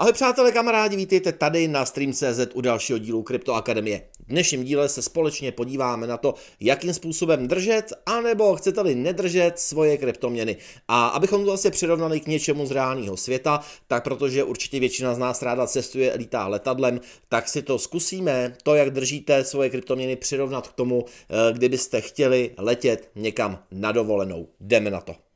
Ahoj přátelé, kamarádi, vítejte tady na Stream.cz u dalšího dílu Crypto Akademie. V dnešním díle se společně podíváme na to, jakým způsobem držet, anebo chcete-li nedržet svoje kryptoměny. A abychom to asi přirovnali k něčemu z reálného světa, tak protože určitě většina z nás ráda cestuje, lítá letadlem, tak si to zkusíme, to, jak držíte svoje kryptoměny, přirovnat k tomu, kdybyste chtěli letět někam na dovolenou. Jdeme na to.